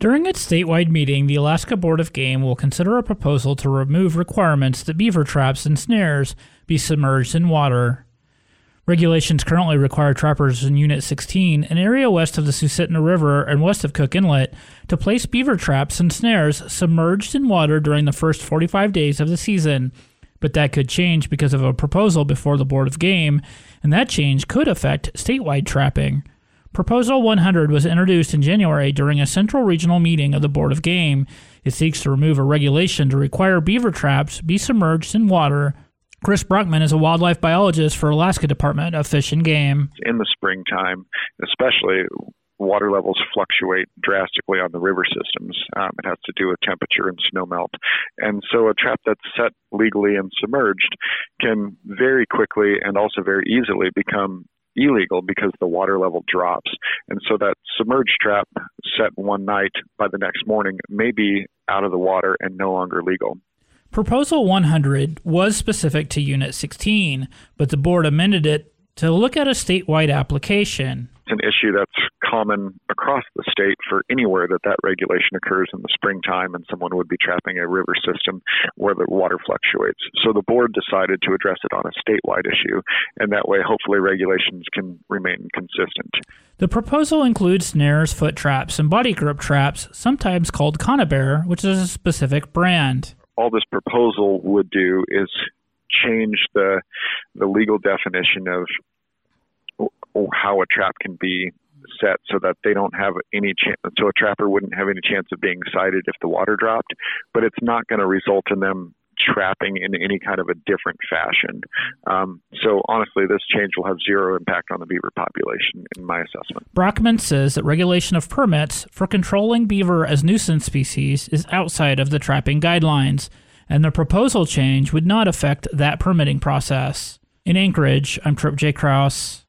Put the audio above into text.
During its statewide meeting, the Alaska Board of Game will consider a proposal to remove requirements that beaver traps and snares be submerged in water. Regulations currently require trappers in Unit 16, an area west of the Susitna River and west of Cook Inlet, to place beaver traps and snares submerged in water during the first 45 days of the season. But that could change because of a proposal before the Board of Game, and that change could affect statewide trapping. Proposal 100 was introduced in January during a central regional meeting of the Board of Game. It seeks to remove a regulation to require beaver traps be submerged in water. Chris Brockman is a wildlife biologist for Alaska Department of Fish and Game. In the springtime, especially, water levels fluctuate drastically on the river systems. It has to do with temperature and snowmelt. And so a trap that's set legally and submerged can very quickly and also very easily become illegal because the water level drops. And so that submerged trap set one night by the next morning may be out of the water and no longer legal. Proposal 100 was specific to Unit 16, but the board amended it to look at a statewide application. It's an issue that's common across the state for anywhere that regulation occurs in the springtime and someone would be trapping a river system where the water fluctuates. So the board decided to address it on a statewide issue, and that way hopefully regulations can remain consistent. The proposal includes snares, foot traps, and body grip traps, sometimes called Conibear, which is a specific brand. All this proposal would do is change the legal definition of how a trap can be set so that they don't have any chance, so a trapper wouldn't have any chance of being sighted if the water dropped, but it's not going to result in them trapping in any kind of a different fashion. So honestly, this change will have zero impact on the beaver population in my assessment. Brockman says that regulation of permits for controlling beaver as nuisance species is outside of the trapping guidelines, and the proposal change would not affect that permitting process. In Anchorage, I'm Tripp J. Kraus.